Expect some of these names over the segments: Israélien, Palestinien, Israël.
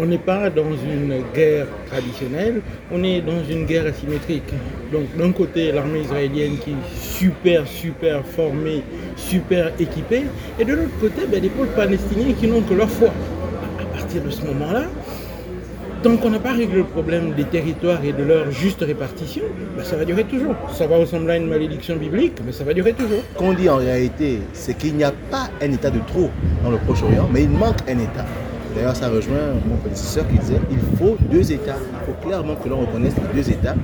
On n'est pas dans une guerre traditionnelle, on est dans une guerre asymétrique. Donc d'un côté l'armée israélienne qui est super formée, super équipée, et de l'autre côté des peuples palestiniens qui n'ont que leur foi. À partir de ce moment-là, tant qu'on n'a pas réglé le problème des territoires et de leur juste répartition, ça va durer toujours. Ça va ressembler à une malédiction biblique, mais ça va durer toujours. Ce qu'on dit en réalité, c'est qu'il n'y a pas un État de trop dans le Proche-Orient, mais il manque un État. D'ailleurs, ça rejoint mon prédécesseur qui disait qu'il faut deux États. Il faut clairement que l'on reconnaisse les deux États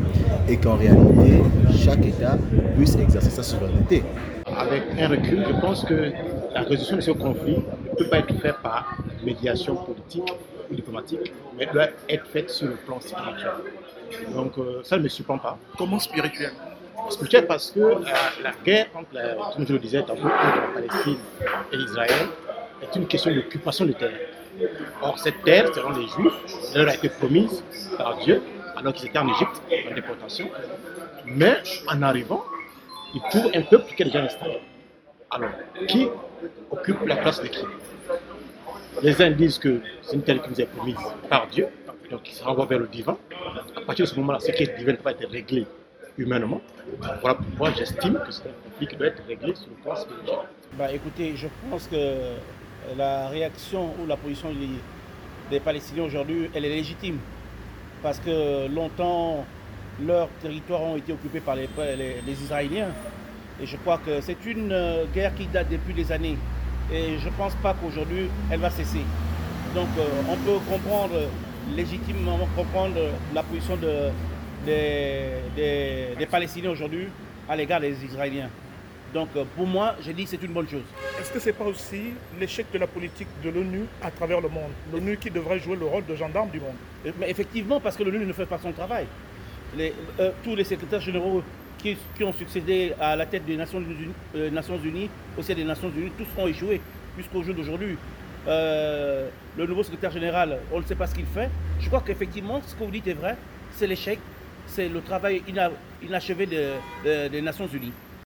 et qu'en réalité, chaque État puisse exercer sa souveraineté. Avec un recul, je pense que la résolution de ce conflit ne peut pas être faite par médiation politique ou diplomatique, mais doit être faite sur le plan spirituel. Donc ça ne me surprend pas. Comment spirituel ? Spirituel parce que la guerre entre, comme je le disais, entre la Palestine et Israël est une question d'occupation de terre. Or, cette terre, selon les Juifs, leur a été promise par Dieu, alors qu'ils étaient en Égypte, en déportation. Mais, en arrivant, ils trouvent un peuple qui est déjà installé. Alors, qui occupe la place de qui ? Les uns disent que c'est une terre qui nous est promise par Dieu, donc ils se renvoient vers le divin. À partir de ce moment-là, ce qui est divin ne peut pas être réglé humainement. Voilà pourquoi j'estime que c'est un conflit qui doit être réglé sur le plan spirituel. Écoutez, je pense que la réaction ou la position des Palestiniens aujourd'hui, elle est légitime. Parce que longtemps, leurs territoires ont été occupés par les Israéliens. Et je crois que c'est une guerre qui date depuis des années. Et je ne pense pas qu'aujourd'hui, elle va cesser. Donc on peut comprendre, légitimement comprendre la position des Palestiniens aujourd'hui à l'égard des Israéliens. Donc pour moi, j'ai dit que c'est une bonne chose. Est-ce que ce n'est pas aussi l'échec de la politique de l'ONU à travers le monde? L'ONU qui devrait jouer le rôle de gendarme du monde. Mais effectivement, parce que l'ONU ne fait pas son travail. Tous les secrétaires généraux qui ont succédé à la tête des Nations Unies, au sein des Nations Unies, tous ont échoué jusqu'au jour d'aujourd'hui. Le nouveau secrétaire général, on ne sait pas ce qu'il fait. Je crois qu'effectivement, ce que vous dites est vrai, c'est l'échec, c'est le travail inachevé des Nations Unies.